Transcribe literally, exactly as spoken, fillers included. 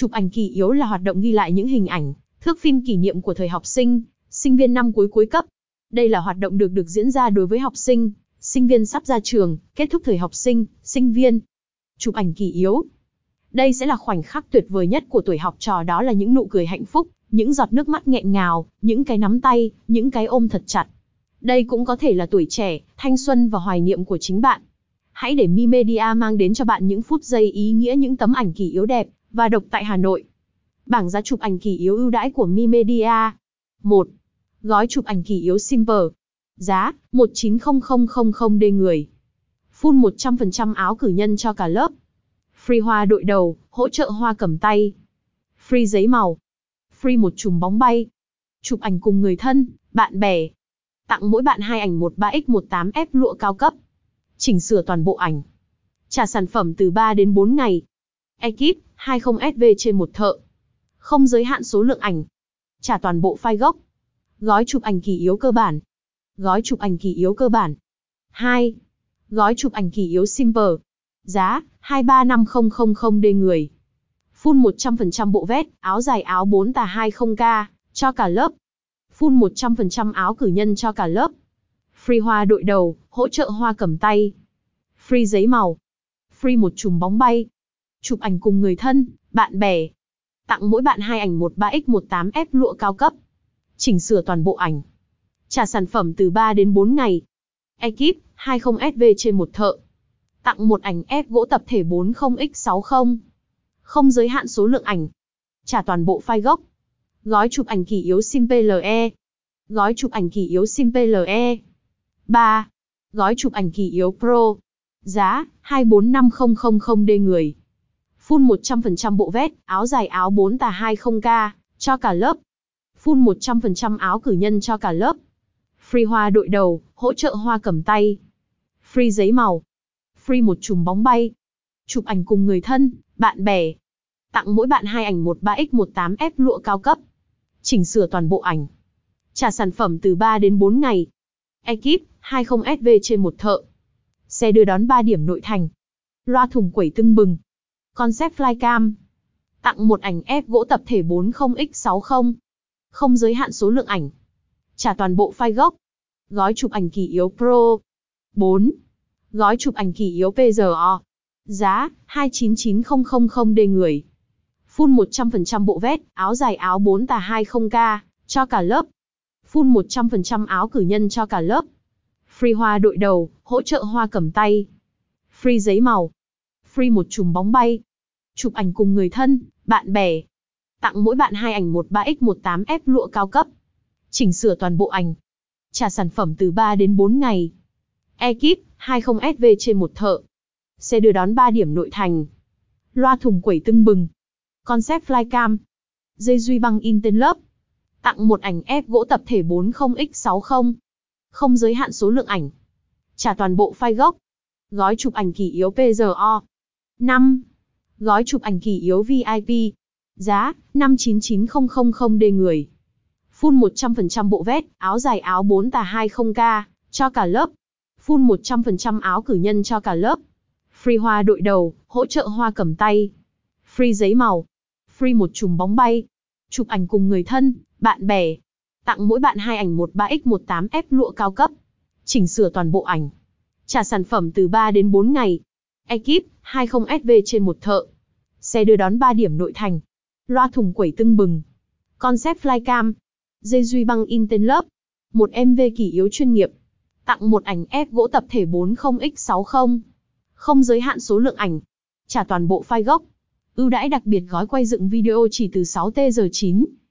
Chụp ảnh kỷ yếu là hoạt động ghi lại những hình ảnh, thước phim kỷ niệm của thời học sinh, sinh viên năm cuối cuối cấp. Đây là hoạt động được được diễn ra đối với học sinh, sinh viên sắp ra trường, kết thúc thời học sinh, sinh viên. Chụp ảnh kỷ yếu. Đây sẽ là khoảnh khắc tuyệt vời nhất của tuổi học trò, đó là những nụ cười hạnh phúc, những giọt nước mắt nghẹn ngào, những cái nắm tay, những cái ôm thật chặt. Đây cũng có thể là tuổi trẻ, thanh xuân và hoài niệm của chính bạn. Hãy để Mi Media mang đến cho bạn những phút giây ý nghĩa, những tấm ảnh kỷ yếu đẹp và độc tại Hà Nội. Bảng giá chụp ảnh kỷ yếu ưu đãi của Mi Media. một. Gói chụp ảnh kỷ yếu Silver. Giá một triệu chín trăm nghìn đê người. Full một trăm phần trăm áo cử nhân cho cả lớp. Free hoa đội đầu, hỗ trợ hoa cầm tay. Free giấy màu. Free một chùm bóng bay. Chụp ảnh cùng người thân, bạn bè. Tặng mỗi bạn hai ảnh mười ba nhân ba mười tám ép lụa cao cấp. Chỉnh sửa toàn bộ ảnh. Trả sản phẩm từ ba đến bốn ngày. Ekip hai mươi S V trên một thợ. Không giới hạn số lượng ảnh. Trả toàn bộ file gốc. Gói chụp ảnh kỷ yếu cơ bản. Gói chụp ảnh kỷ yếu cơ bản. hai. Gói chụp ảnh kỷ yếu Silver. Giá hai triệu ba trăm năm mươi nghìn đê người. Full một trăm phần trăm bộ vest, áo dài áo bốn tà hai mươi k cho cả lớp. Full một trăm phần trăm áo cử nhân cho cả lớp. Free hoa đội đầu, hỗ trợ hoa cầm tay. Free giấy màu. Free một chùm bóng bay. Chụp ảnh cùng người thân, bạn bè. Tặng mỗi bạn hai ảnh mười ba nhân mười tám ép lụa cao cấp. Chỉnh sửa toàn bộ ảnh. Trả sản phẩm từ ba đến bốn ngày. Ekip hai mươi S V trên một thợ. Tặng một ảnh ép gỗ tập thể bốn mươi nhân sáu mươi. Không giới hạn số lượng ảnh. Trả toàn bộ file gốc. Gói chụp ảnh kỷ yếu sim pê lờ e. Gói chụp ảnh kỷ yếu sim pê lờ e. ba. Gói chụp ảnh kỷ yếu Pro. Giá hai triệu bốn trăm năm mươi nghìn đê người. Full một trăm phần trăm bộ vest, áo dài áo bốn tà hai mươi k cho cả lớp. Full một trăm phần trăm áo cử nhân cho cả lớp. Free hoa đội đầu, hỗ trợ hoa cầm tay. Free giấy màu. Free một chùm bóng bay. Chụp ảnh cùng người thân, bạn bè. Tặng mỗi bạn hai ảnh mười ba nhân mười tám ép lụa cao cấp. Chỉnh sửa toàn bộ ảnh. Trả sản phẩm từ ba đến bốn ngày. Ekip hai mươi S V trên một thợ. Xe đưa đón ba điểm nội thành. Loa thùng quẩy tưng bừng. Concept flycam. Tặng một ảnh ép gỗ tập thể bốn mươi nhân sáu mươi. Không giới hạn số lượng ảnh. Trả toàn bộ file gốc. Gói chụp ảnh kỷ yếu Pro. bốn. Gói chụp ảnh kỷ yếu pê giê o. Giá hai triệu chín trăm chín mươi nghìn đê người. Full một trăm phần trăm bộ vest, áo dài áo bốn tà hai mươi k cho cả lớp. Full một trăm phần trăm áo cử nhân cho cả lớp. Free hoa đội đầu, hỗ trợ hoa cầm tay. Free giấy màu. Free một chùm bóng bay. Chụp ảnh cùng người thân, bạn bè. Tặng mỗi bạn hai ảnh mười ba nhân mười tám ép lụa cao cấp. Chỉnh sửa toàn bộ ảnh. Trả sản phẩm từ ba đến bốn ngày. Ekip hai mươi S V trên một thợ. Xe đưa đón ba điểm nội thành. Loa thùng quẩy tưng bừng. Concept flycam. Dây duy băng in tên lớp. Tặng một ảnh ép gỗ tập thể bốn mươi nhân sáu mươi. Không giới hạn số lượng ảnh. Trả toàn bộ file gốc. Gói chụp ảnh kỷ yếu pê giê o. năm. Gói chụp ảnh kỷ yếu vê i pê. Giá năm triệu chín trăm chín mươi nghìn đê người. Full một trăm phần trăm bộ vest, áo dài áo bốn tà hai mươi k cho cả lớp. Full một trăm phần trăm áo cử nhân cho cả lớp. Free hoa đội đầu, hỗ trợ hoa cầm tay. Free giấy màu. Free một chùm bóng bay. Chụp ảnh cùng người thân, bạn bè. Tặng mỗi bạn hai ảnh mười ba nhân mười tám ép lụa cao cấp. Chỉnh sửa toàn bộ ảnh. Trả sản phẩm từ ba đến bốn ngày. Ekip hai mươi S V trên một thợ. Xe đưa đón ba điểm nội thành. Loa thùng quẩy tưng bừng. Concept flycam. Dây duy băng in tên lớp. Một em vê kỷ yếu chuyên nghiệp. Tặng một ảnh ép gỗ tập thể bốn mươi nhân sáu mươi. Không giới hạn số lượng ảnh. Trả toàn bộ file gốc. Ưu đãi đặc biệt gói quay dựng video chỉ từ sáu tê giờ chín.